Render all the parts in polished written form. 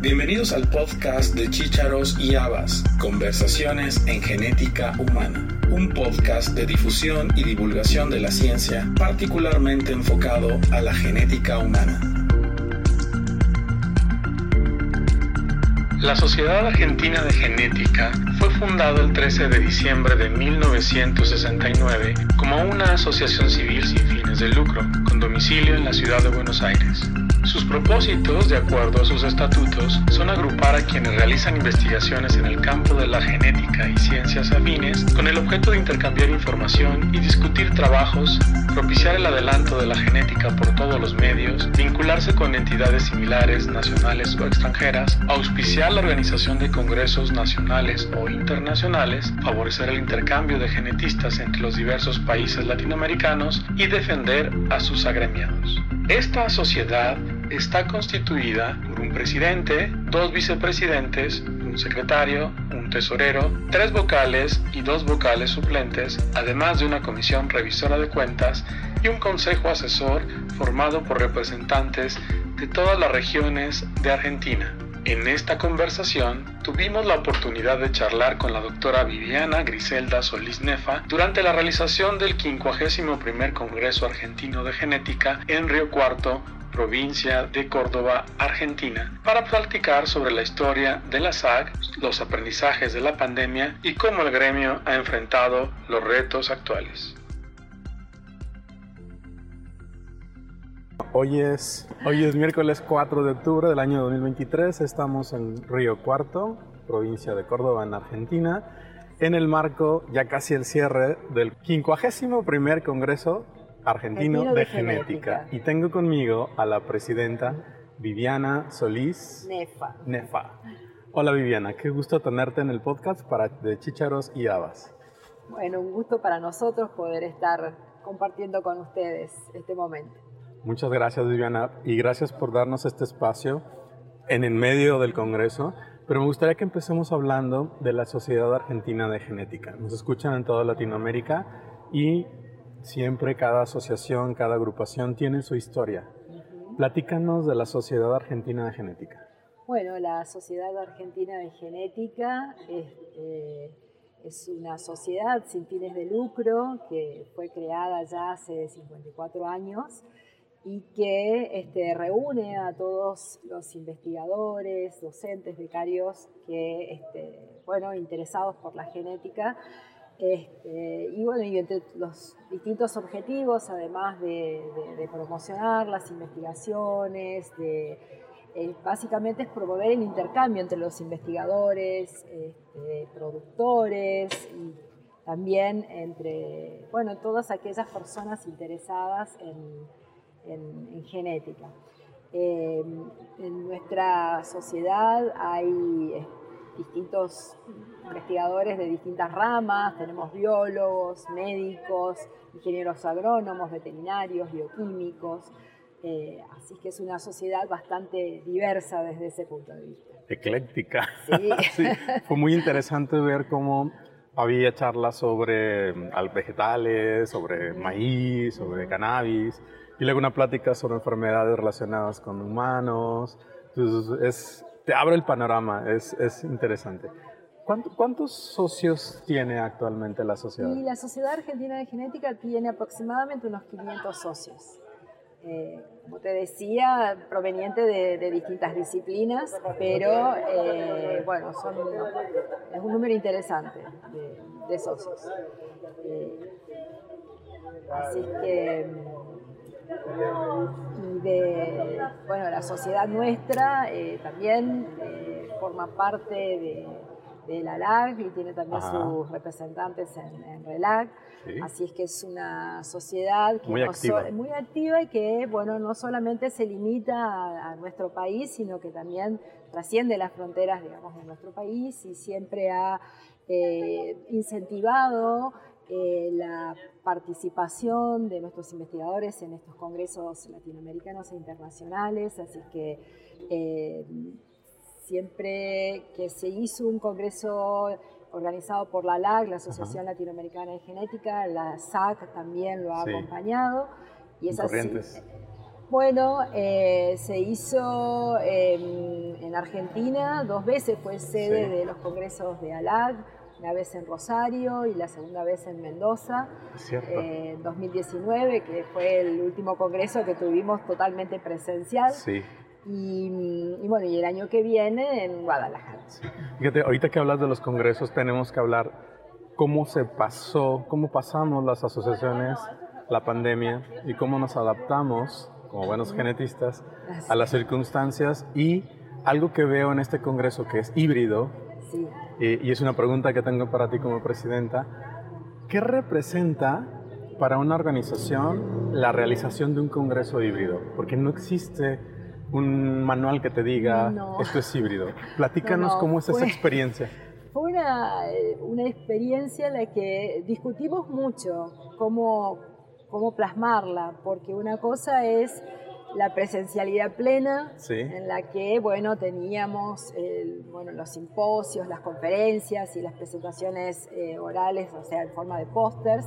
Bienvenidos al podcast de Chícharos y Habas, Conversaciones en Genética Humana. Un podcast de difusión y divulgación de la ciencia, particularmente enfocado a la genética humana. La Sociedad Argentina de Genética fue fundada el 13 de diciembre de 1969 como una asociación civil sin fines de lucro, con domicilio en la ciudad de Buenos Aires. Sus propósitos, de acuerdo a sus estatutos, son agrupar a quienes realizan investigaciones en el campo de la genética y ciencias afines con el objeto de intercambiar información y discutir trabajos, propiciar el adelanto de la genética por todos los medios, vincularse con entidades similares, nacionales o extranjeras, auspiciar la organización de congresos nacionales o internacionales, favorecer el intercambio de genetistas entre los diversos países latinoamericanos y defender a sus agremiados. Esta sociedad está constituida por un presidente, dos vicepresidentes, un secretario, un tesorero, 3 vocales y 2 vocales suplentes, además de una comisión revisora de cuentas y un consejo asesor formado por representantes de todas las regiones de Argentina. En esta conversación tuvimos la oportunidad de charlar con la doctora Viviana Griselda Solís Neffa durante la realización del 51º Congreso Argentino de Genética en Río Cuarto, provincia de Córdoba, Argentina, para platicar sobre la historia de la SAG, los aprendizajes de la pandemia y cómo el gremio ha enfrentado los retos actuales. Hoy es miércoles 4 de octubre del año 2023, estamos en Río Cuarto, provincia de Córdoba, en Argentina, en el marco, ya casi el cierre, del 51º Congreso Argentino de Genética. Y tengo conmigo a la presidenta Viviana Solís Neffa. Hola Viviana, qué gusto tenerte en el podcast de Chícharos y Habas. Bueno, un gusto para nosotros poder estar compartiendo con ustedes este momento. Muchas gracias, Viviana, y gracias por darnos este espacio en el medio del Congreso. Pero me gustaría que empecemos hablando de la Sociedad Argentina de Genética. Nos escuchan en toda Latinoamérica y siempre cada asociación, cada agrupación tiene su historia. Platícanos de la Sociedad Argentina de Genética. Bueno, la Sociedad Argentina de Genética es una sociedad sin fines de lucro que fue creada ya hace 54 años. Y que reúne a todos los investigadores, docentes, becarios que, interesados por la genética. Y entre los distintos objetivos, además de promocionar las investigaciones, básicamente es promover el intercambio entre los investigadores, productores y también entre todas aquellas personas interesadas en genética. En nuestra sociedad hay distintos investigadores de distintas ramas, tenemos biólogos, médicos, ingenieros agrónomos, veterinarios, bioquímicos, así que es una sociedad bastante diversa desde ese punto de vista. Ecléctica. Sí. Sí, fue muy interesante ver cómo había charlas sobre vegetales, sobre maíz, sobre cannabis, y luego una plática sobre enfermedades relacionadas con humanos. Entonces, te abre el panorama, es interesante. ¿Cuántos socios tiene actualmente la sociedad? Y la Sociedad Argentina de Genética tiene aproximadamente unos 500 socios. Como te decía, proveniente de distintas disciplinas, pero es un número interesante de socios. Así que... Y la sociedad nuestra también forma parte de la LAG y tiene también sus representantes en RELAG. Sí. Así es que es una sociedad que muy activa y que no solamente se limita a nuestro país, sino que también trasciende las fronteras, de nuestro país y siempre ha incentivado la participación de nuestros investigadores en estos congresos latinoamericanos e internacionales, así que siempre que se hizo un congreso organizado por la LAG, la Asociación Latinoamericana de Genética, la SAC también lo ha acompañado. Y es así. Bueno, se hizo en Argentina, 2 veces fue sede de los congresos de ALAG, una vez en Rosario y la segunda vez en Mendoza, en 2019, que fue el último congreso que tuvimos totalmente presencial. Sí. Y bueno, y el año que viene en Guadalajara. Sí. Fíjate, ahorita que hablas de los congresos, tenemos que hablar cómo se pasó, cómo pasamos las asociaciones, la pandemia y cómo nos adaptamos como buenos genetistas a las circunstancias, y algo que veo en este congreso que es híbrido. Sí. Y es una pregunta que tengo para ti como presidenta. ¿Qué representa para una organización la realización de un congreso híbrido? Porque no existe un manual que te diga, esto es híbrido. Platícanos cómo es esa experiencia. Fue una experiencia en la que discutimos mucho cómo plasmarla, porque una cosa es la presencialidad plena, en la que teníamos los simposios, las conferencias y las presentaciones orales, o sea, en forma de pósters,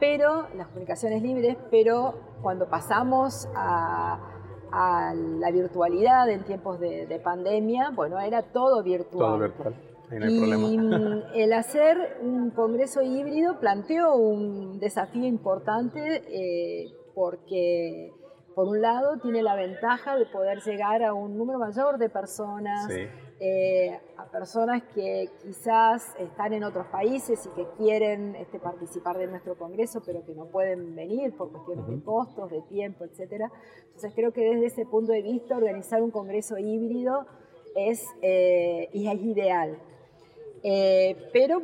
pero las comunicaciones libres, pero cuando pasamos a la virtualidad en tiempos de pandemia, era todo virtual. Todo virtual. Ahí no hay problema. El hacer un congreso híbrido planteó un desafío importante porque, por un lado, tiene la ventaja de poder llegar a un número mayor de personas, a personas que quizás están en otros países y que quieren participar de nuestro congreso, pero que no pueden venir por cuestiones de costos, de tiempo, etc. Entonces, creo que desde ese punto de vista, organizar un congreso híbrido es ideal. Pero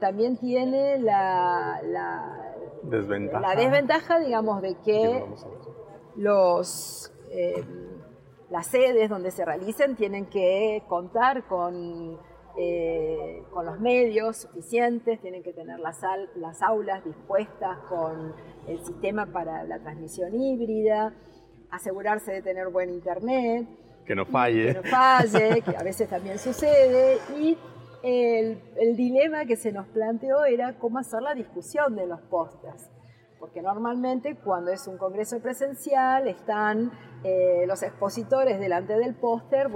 también tiene la desventaja, digamos, de que las sedes donde se realicen tienen que contar con los medios suficientes, tienen que tener las aulas dispuestas con el sistema para la transmisión híbrida, asegurarse de tener buen internet. Que no falle, que a veces también sucede, y el dilema que se nos planteó era cómo hacer la discusión de los pósters. Porque normalmente cuando es un congreso presencial están los expositores delante del póster,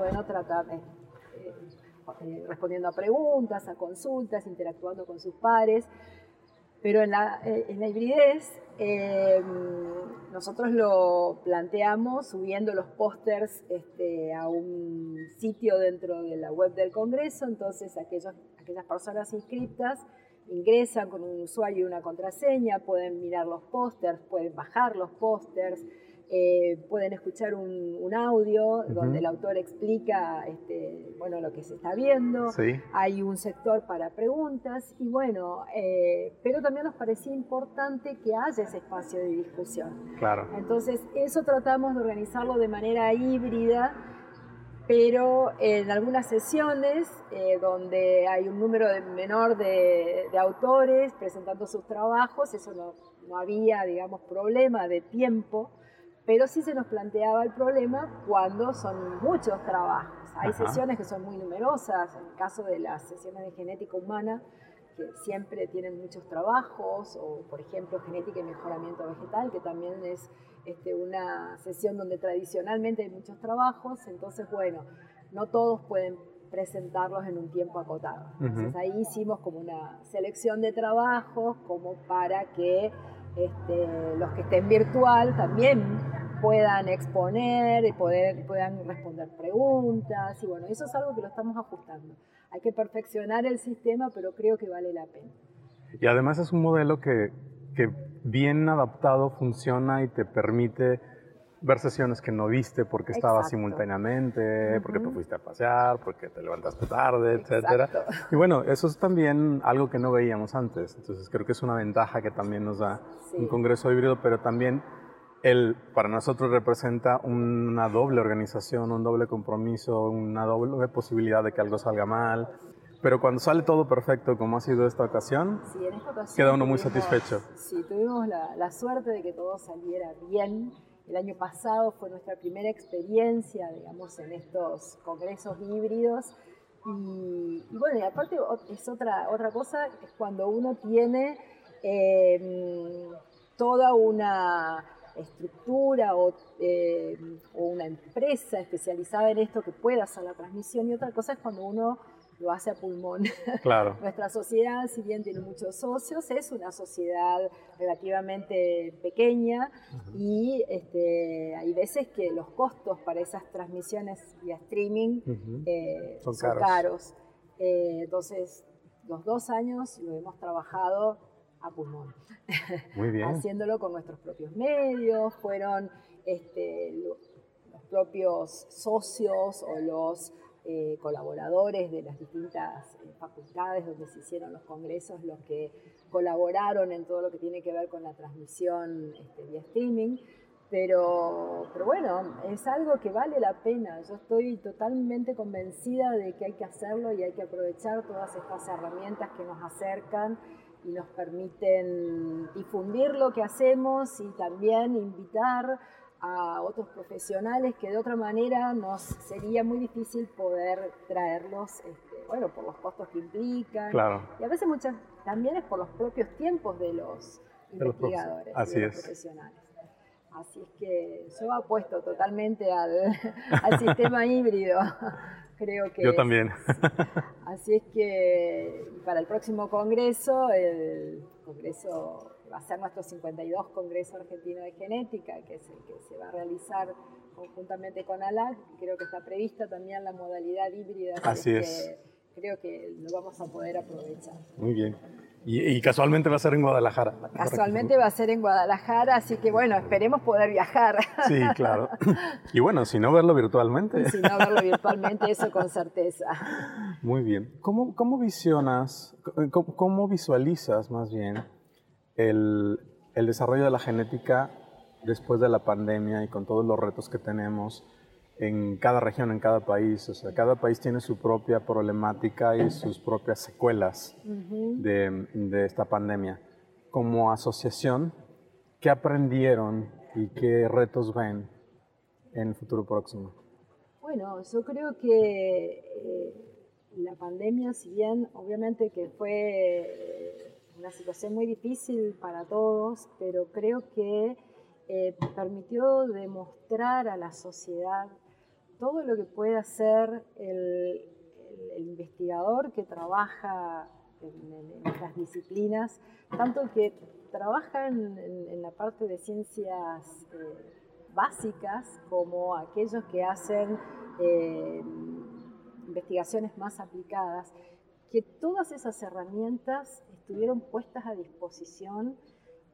respondiendo a preguntas, a consultas, interactuando con sus pares. Pero en la hibridez nosotros lo planteamos subiendo los pósters a un sitio dentro de la web del congreso. Entonces aquellas personas inscritas ingresan con un usuario y una contraseña, pueden mirar los pósters, pueden bajar los pósters, pueden escuchar un audio donde el autor explica lo que se está viendo. Sí. Hay un sector para preguntas y pero también nos parecía importante que haya ese espacio de discusión. Claro. Entonces eso tratamos de organizarlo de manera híbrida, pero en algunas sesiones donde hay un número menor de autores presentando sus trabajos, eso no había, digamos, problema de tiempo, pero sí se nos planteaba el problema cuando son muchos trabajos. Hay sesiones que son muy numerosas, en el caso de las sesiones de genética humana, que siempre tienen muchos trabajos, o por ejemplo genética y mejoramiento vegetal, que también es una sesión donde tradicionalmente hay muchos trabajos, entonces no todos pueden presentarlos en un tiempo acotado. Entonces ahí hicimos como una selección de trabajos como para que los que estén virtual también puedan exponer y puedan responder preguntas, y eso es algo que lo estamos ajustando. Hay que perfeccionar el sistema, pero creo que vale la pena. Y además es un modelo que bien adaptado funciona y te permite ver sesiones que no viste porque estabas simultáneamente, porque te fuiste a pasear, porque te levantaste tarde, etcétera. Y eso es también algo que no veíamos antes. Entonces creo que es una ventaja que también nos da un congreso híbrido, pero también para nosotros representa una doble organización, un doble compromiso, una doble posibilidad de que algo salga mal. Pero cuando sale todo perfecto, como ha sido esta ocasión, queda uno muy satisfecho. Sí, tuvimos la suerte de que todo saliera bien. El año pasado fue nuestra primera experiencia, digamos, en estos congresos híbridos. Y aparte es otra cosa, es cuando uno tiene toda una estructura o una empresa especializada en esto que pueda hacer la transmisión, y otra cosa es cuando uno lo hace a pulmón. Claro. Nuestra sociedad, si bien tiene muchos socios, es una sociedad relativamente pequeña, uh-huh, y hay veces que los costos para esas transmisiones vía streaming, uh-huh, son caros. Entonces, los 2 años lo hemos trabajado a pulmón. Muy bien. Haciéndolo con nuestros propios medios, fueron los propios socios o los colaboradores de las distintas facultades donde se hicieron los congresos, los que colaboraron en todo lo que tiene que ver con la transmisión vía streaming, pero bueno, es algo que vale la pena. Yo estoy totalmente convencida de que hay que hacerlo y hay que aprovechar todas estas herramientas que nos acercan y nos permiten difundir lo que hacemos y también invitar a otros profesionales que de otra manera nos sería muy difícil poder traerlos, por los costos que implican. Claro. Y a veces también es por los propios tiempos de los investigadores, de los profesionales. Así es que yo apuesto totalmente al sistema híbrido. Creo que yo también. Así es que para el próximo congreso, va a ser nuestro 52 Congreso Argentino de Genética, que es el que se va a realizar conjuntamente con ALAC. Creo que está prevista también la modalidad híbrida. Así es. Que creo que lo vamos a poder aprovechar. Muy bien. Y casualmente va a ser en Guadalajara. Casualmente va a ser en Guadalajara, así que bueno, esperemos poder viajar. Sí, claro. Y bueno, si no, verlo virtualmente. Y si no, verlo virtualmente, eso con certeza. Muy bien. ¿Cómo visualizas más bien el desarrollo de la genética después de la pandemia y con todos los retos que tenemos en cada región, en cada país? O sea, cada país tiene su propia problemática y sus propias secuelas, uh-huh, de esta pandemia. Como asociación, ¿qué aprendieron y qué retos ven en el futuro próximo? Bueno, yo creo que la pandemia, si bien obviamente que fue una situación muy difícil para todos, pero creo que permitió demostrar a la sociedad todo lo que puede hacer el investigador que trabaja en estas disciplinas, tanto que trabaja en la parte de ciencias básicas como aquellos que hacen investigaciones más aplicadas, que todas esas herramientas estuvieron puestas a disposición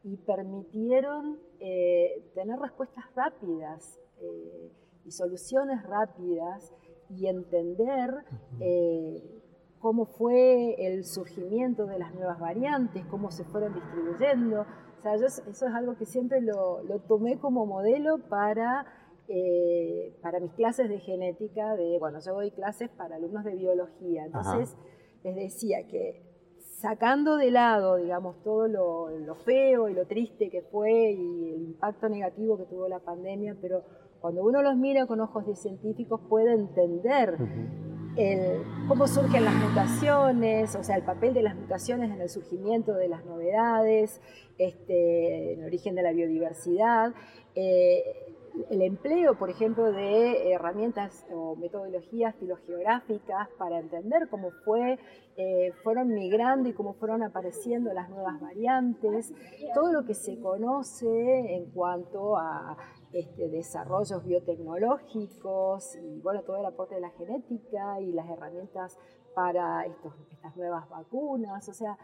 y permitieron tener respuestas rápidas y soluciones rápidas y entender cómo fue el surgimiento de las nuevas variantes, cómo se fueron distribuyendo. O sea, eso es algo que siempre lo tomé como modelo para mis clases de genética. Yo doy clases para alumnos de biología, entonces, ajá, les decía que sacando de lado, digamos, todo lo feo y lo triste que fue y el impacto negativo que tuvo la pandemia, pero cuando uno los mira con ojos de científicos puede entender, uh-huh, cómo surgen las mutaciones, o sea, el papel de las mutaciones en el surgimiento de las novedades, en el origen de la biodiversidad, el empleo, por ejemplo, de herramientas o metodologías filogeográficas para entender cómo fueron migrando y cómo fueron apareciendo las nuevas variantes, todo lo que se conoce en cuanto a desarrollos biotecnológicos y todo el aporte de la genética y las herramientas para estas nuevas vacunas. O sea,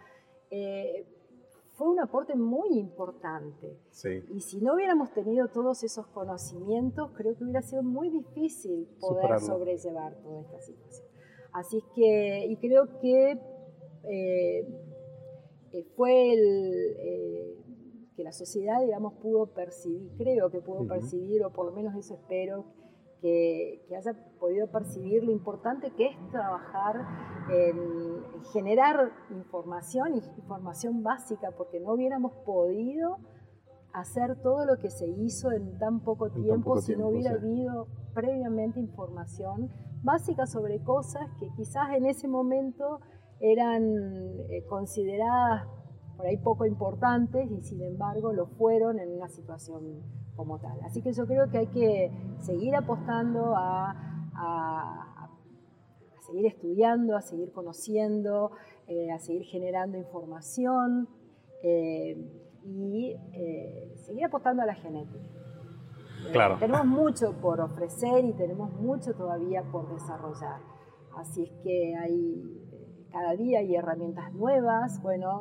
fue un aporte muy importante. Sí. Y si no hubiéramos tenido todos esos conocimientos, creo que hubiera sido muy difícil poder sobrellevar toda esta situación. Así que, y creo que fue que la sociedad, pudo percibir, uh-huh, o por lo menos eso espero, que haya podido percibir lo importante que es trabajar en generar información básica, porque no hubiéramos podido hacer todo lo que se hizo en tan poco tiempo si no hubiera habido previamente información básica sobre cosas que quizás en ese momento eran consideradas por ahí poco importantes y sin embargo lo fueron en una situación como tal. Así que yo creo que hay que seguir apostando a seguir estudiando, a seguir conociendo, a seguir generando información y seguir apostando a la genética. Claro. Tenemos mucho por ofrecer y tenemos mucho todavía por desarrollar. Así es que cada día hay herramientas nuevas. Bueno,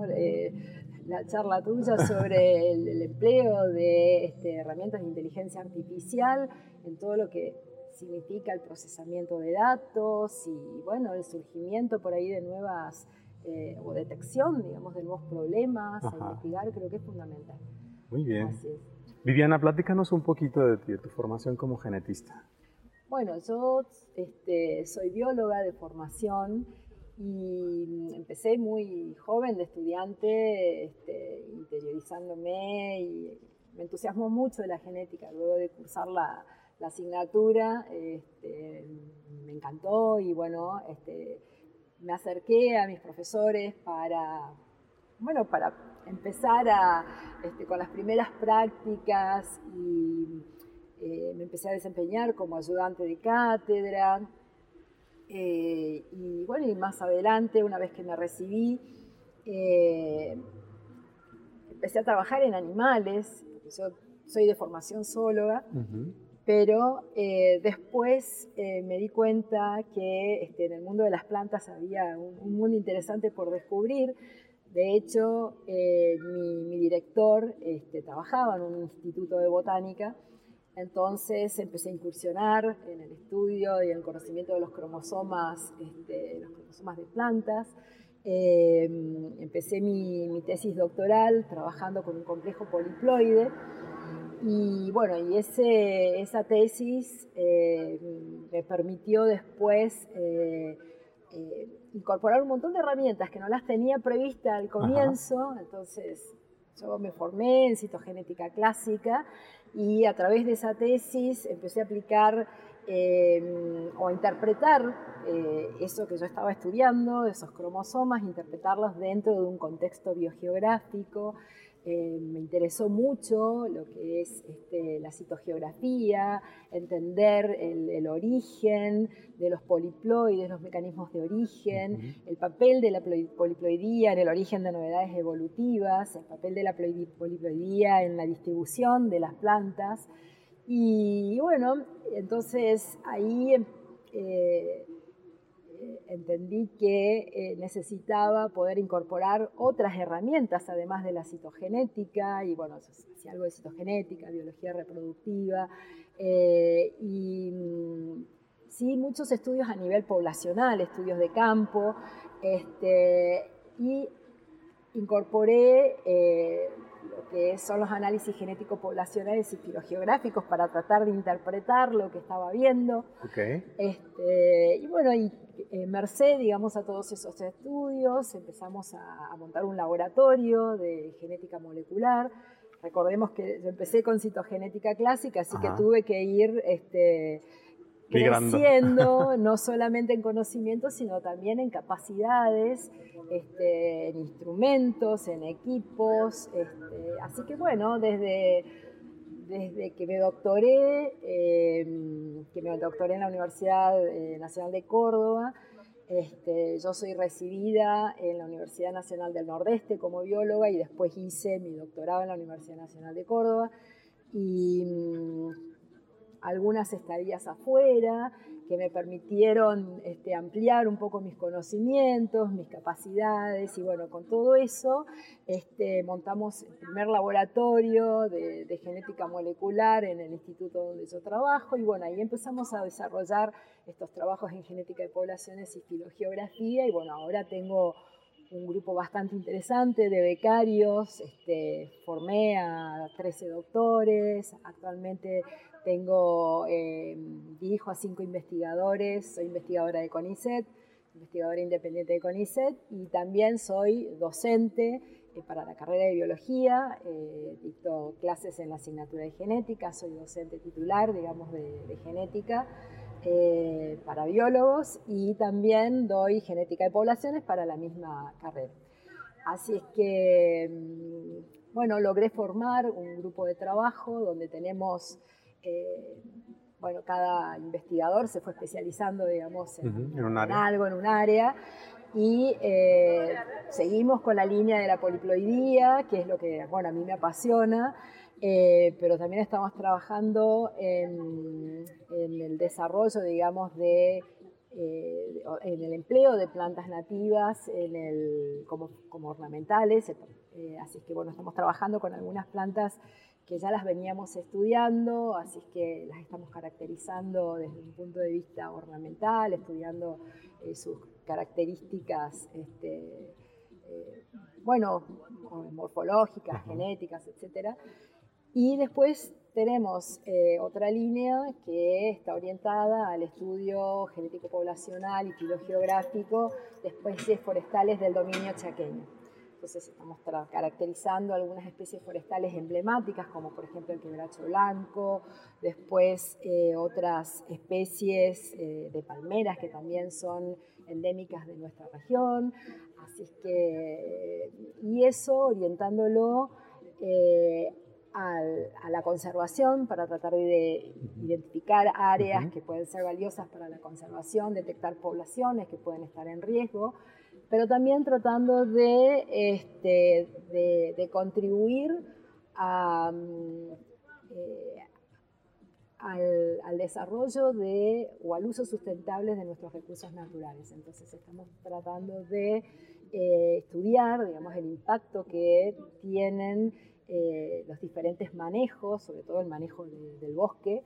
la charla tuya sobre el empleo de herramientas de inteligencia artificial en todo lo que significa el procesamiento de datos y, bueno, el surgimiento por ahí de nuevas, o detección, digamos, de nuevos problemas. Ajá. A investigar, creo que es fundamental. Muy bien. Así es. Viviana, platícanos un poquito de tu formación como genetista. Bueno, yo soy bióloga de formación y empecé muy joven de estudiante, interiorizándome, y me entusiasmó mucho la genética. Luego de cursar la asignatura, me encantó y, bueno, me acerqué a mis profesores para empezar con las primeras prácticas y me empecé a desempeñar como ayudante de cátedra. Y bueno, y más adelante, una vez que me recibí, empecé a trabajar en animales. Yo soy de formación zoóloga, uh-huh. Pero después me di cuenta que en el mundo de las plantas había un mundo interesante por descubrir. De hecho, mi director trabajaba en un instituto de botánica. Entonces empecé a incursionar en el estudio y en el conocimiento de los cromosomas, de plantas. Empecé mi tesis doctoral trabajando con un complejo poliploide. Y bueno, y esa tesis me permitió después incorporar un montón de herramientas que no las tenía previstas al comienzo. Ajá. Entonces yo me formé en citogenética clásica. Y a través de esa tesis empecé a aplicar o a interpretar eso que yo estaba estudiando, esos cromosomas, interpretarlos dentro de un contexto biogeográfico. Me interesó mucho lo que es la citogeografía, entender el origen de los poliploides, los mecanismos de origen, uh-huh. El papel de la poliploidía en el origen de novedades evolutivas, el papel de la poliploidía en la distribución de las plantas. Y bueno, entonces ahí entendí que necesitaba poder incorporar otras herramientas, además de la citogenética, y bueno, hacía algo de citogenética, biología reproductiva, y sí, muchos estudios a nivel poblacional, estudios de campo, y incorporé lo que son los análisis genéticos poblacionales y filogeográficos para tratar de interpretar lo que estaba viendo. Okay. Y bueno, merced, digamos, a todos esos estudios, empezamos a montar un laboratorio de genética molecular. Recordemos que yo empecé con citogenética clásica, así Ajá. que tuve que ir creciendo, no solamente en conocimientos, sino también en capacidades, en instrumentos, en equipos. Así que bueno, desde que me doctoré, en la Universidad Nacional de Córdoba, yo soy recibida en la Universidad Nacional del Nordeste como bióloga y después hice mi doctorado en la Universidad Nacional de Córdoba y algunas estadías afuera que me permitieron ampliar un poco mis conocimientos, mis capacidades y bueno, con todo eso montamos el primer laboratorio de genética molecular en el instituto donde yo trabajo y bueno, ahí empezamos a desarrollar estos trabajos en genética de poblaciones y filogeografía y bueno, ahora tengo un grupo bastante interesante de becarios, formé a 13 doctores, actualmente dirijo a 5 investigadores, soy investigadora de CONICET, investigadora independiente de CONICET y también soy docente para la carrera de biología, dicto clases en la asignatura de genética, soy docente titular, digamos, de genética. Para biólogos y también doy genética de poblaciones para la misma carrera. Así es que, bueno, logré formar un grupo de trabajo donde tenemos, bueno, cada investigador se fue especializando, digamos, en un área, y seguimos con la línea de la poliploidía, que es lo que, bueno, a mí me apasiona, pero también estamos trabajando en el desarrollo, digamos, en el empleo de plantas nativas como ornamentales, así que, bueno, estamos trabajando con algunas plantas que ya las veníamos estudiando, así que las estamos caracterizando desde un punto de vista ornamental, estudiando sus características, bueno, morfológicas, genéticas, etc. Y después tenemos otra línea que está orientada al estudio genético-poblacional y filogeográfico de especies forestales del dominio chaqueño. Entonces estamos caracterizando algunas especies forestales emblemáticas, como por ejemplo el quebracho blanco, después otras especies de palmeras que también son endémicas de nuestra región. Así es que, y eso orientándolo a la conservación, para tratar de identificar áreas que pueden ser valiosas para la conservación, detectar poblaciones que pueden estar en riesgo, pero también tratando de contribuir al desarrollo o al uso sustentable de nuestros recursos naturales. Entonces estamos tratando de estudiar, digamos, el impacto que tienen los diferentes manejos, sobre todo el manejo del bosque,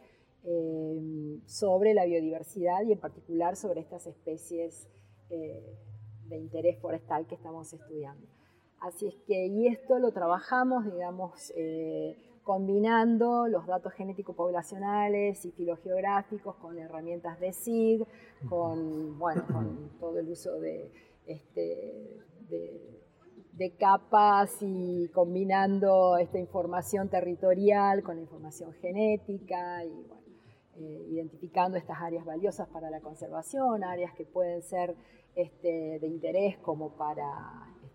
sobre la biodiversidad y en particular sobre estas especies de interés forestal que estamos estudiando. Así es que, y esto lo trabajamos, digamos, combinando los datos genético-poblacionales y filogeográficos con herramientas de SIG, con todo el uso de capas, y combinando esta información territorial con la información genética, y bueno, identificando estas áreas valiosas para la conservación, áreas que pueden ser de interés como para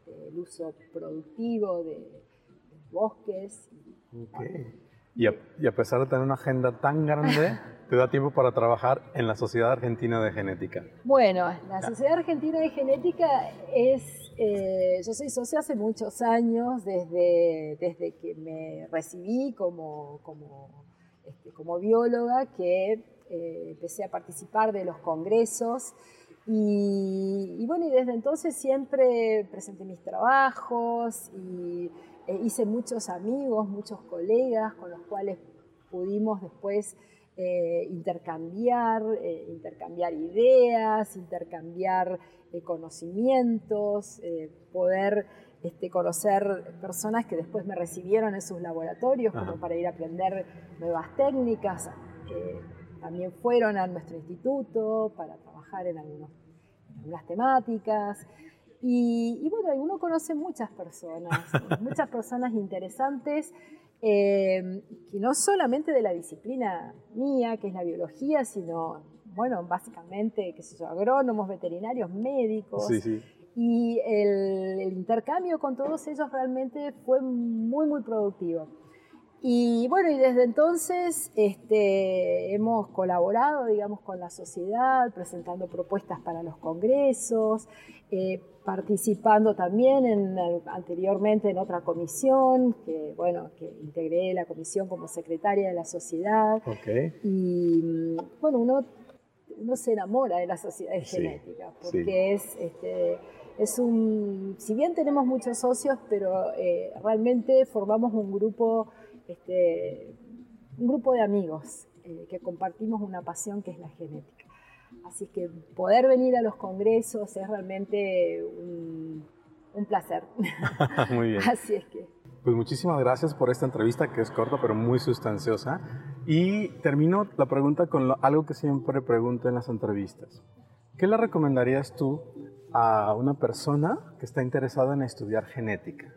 el uso productivo de bosques. Okay. Y a pesar de tener una agenda tan grande, te da tiempo para trabajar en la Sociedad Argentina de Genética. Bueno, la Sociedad Argentina de Genética es... yo soy socia hace muchos años, desde que me recibí como bióloga, que empecé a participar de los congresos. Y bueno, y desde entonces siempre presenté mis trabajos y hice muchos amigos, muchos colegas con los cuales pudimos después intercambiar ideas, intercambiar conocimientos, poder conocer personas que después me recibieron en sus laboratorios, como para ir a aprender nuevas técnicas. También fueron a nuestro instituto para trabajar en algunas temáticas. Y bueno, uno conoce muchas personas interesantes, que no solamente de la disciplina mía, que es la biología, sino, bueno, básicamente, qué sé yo, agrónomos, veterinarios, médicos. Sí, sí. Y el intercambio con todos ellos realmente fue muy, muy productivo. Y bueno, y desde entonces hemos colaborado, digamos, con la sociedad, presentando propuestas para los congresos, participando también anteriormente en otra comisión, que integré la comisión como secretaria de la sociedad. Okay. Y bueno, uno se enamora de la sociedad de genética, porque sí. Si bien tenemos muchos socios, pero realmente formamos un grupo de amigos que compartimos una pasión que es la genética. Así que poder venir a los congresos es realmente un placer. Muy bien. Así es que... Pues muchísimas gracias por esta entrevista, que es corta pero muy sustanciosa. Y termino la pregunta con algo que siempre pregunto en las entrevistas. ¿Qué le recomendarías tú a una persona que está interesada en estudiar genética?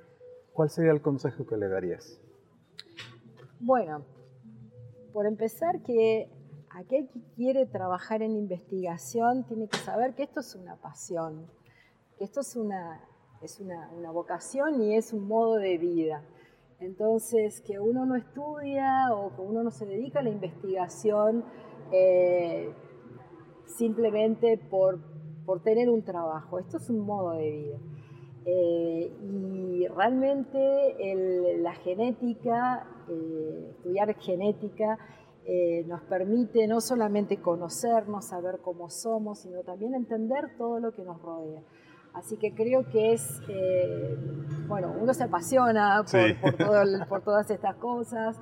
¿Cuál sería el consejo que le darías? Bueno, por empezar, que aquel que quiere trabajar en investigación tiene que saber que esto es una pasión, que esto es una es una vocación y es un modo de vida. Entonces, que uno no estudia o que uno no se dedica a la investigación simplemente por tener un trabajo. Esto es un modo de vida. Y realmente la genética, estudiar genética, nos permite no solamente conocernos, saber cómo somos, sino también entender todo lo que nos rodea. Así que creo que es, bueno, uno se apasiona por todas estas cosas,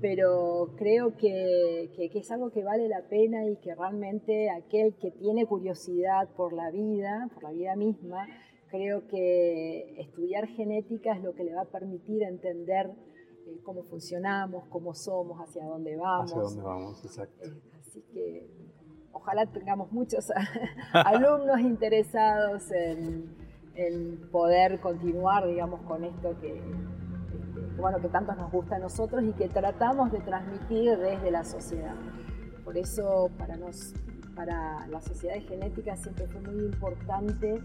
pero creo que es algo que vale la pena y que realmente aquel que tiene curiosidad por la vida misma, creo que estudiar genética es lo que le va a permitir entender cómo funcionamos, cómo somos, hacia dónde vamos. Hacia dónde vamos, exacto. Así que... ojalá tengamos muchos alumnos interesados en poder continuar, digamos, con esto que tanto nos gusta a nosotros y que tratamos de transmitir desde la sociedad. Por eso para la Sociedad de Genética siempre fue muy importante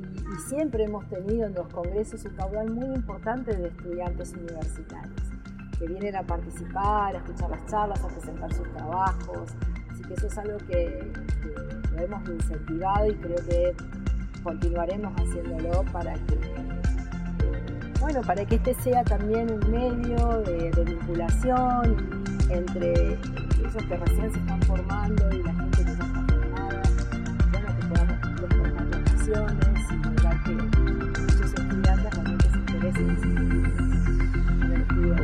y siempre hemos tenido en los congresos un caudal muy importante de estudiantes universitarios que vienen a participar, a escuchar las charlas, a presentar sus trabajos. Así que eso es algo que lo hemos incentivado y creo que continuaremos haciéndolo para que este sea también un medio de vinculación entre ellos que recién se están formando y la gente que ya está formada, que podamos despertar vocaciones y lograr que muchos estudiantes realmente se interesen en el estudio de...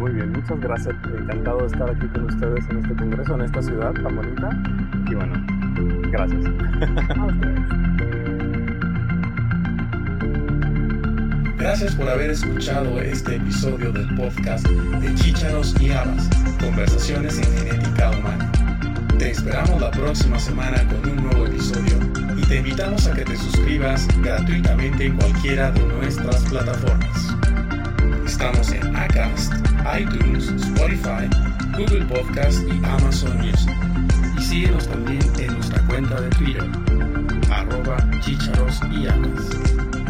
Muy bien, muchas gracias. Encantado de estar aquí con ustedes en este congreso, en esta ciudad tan bonita. Y bueno, gracias. A ustedes. Gracias por haber escuchado este episodio del podcast de Chícharos y Habas, Conversaciones en Genética Humana. Te esperamos la próxima semana con un nuevo episodio y te invitamos a que te suscribas gratuitamente en cualquiera de nuestras plataformas. Estamos en Acast, iTunes, Spotify, Google Podcast y Amazon Music. Y síguenos también en nuestra cuenta de Twitter, @chícharosyhabas.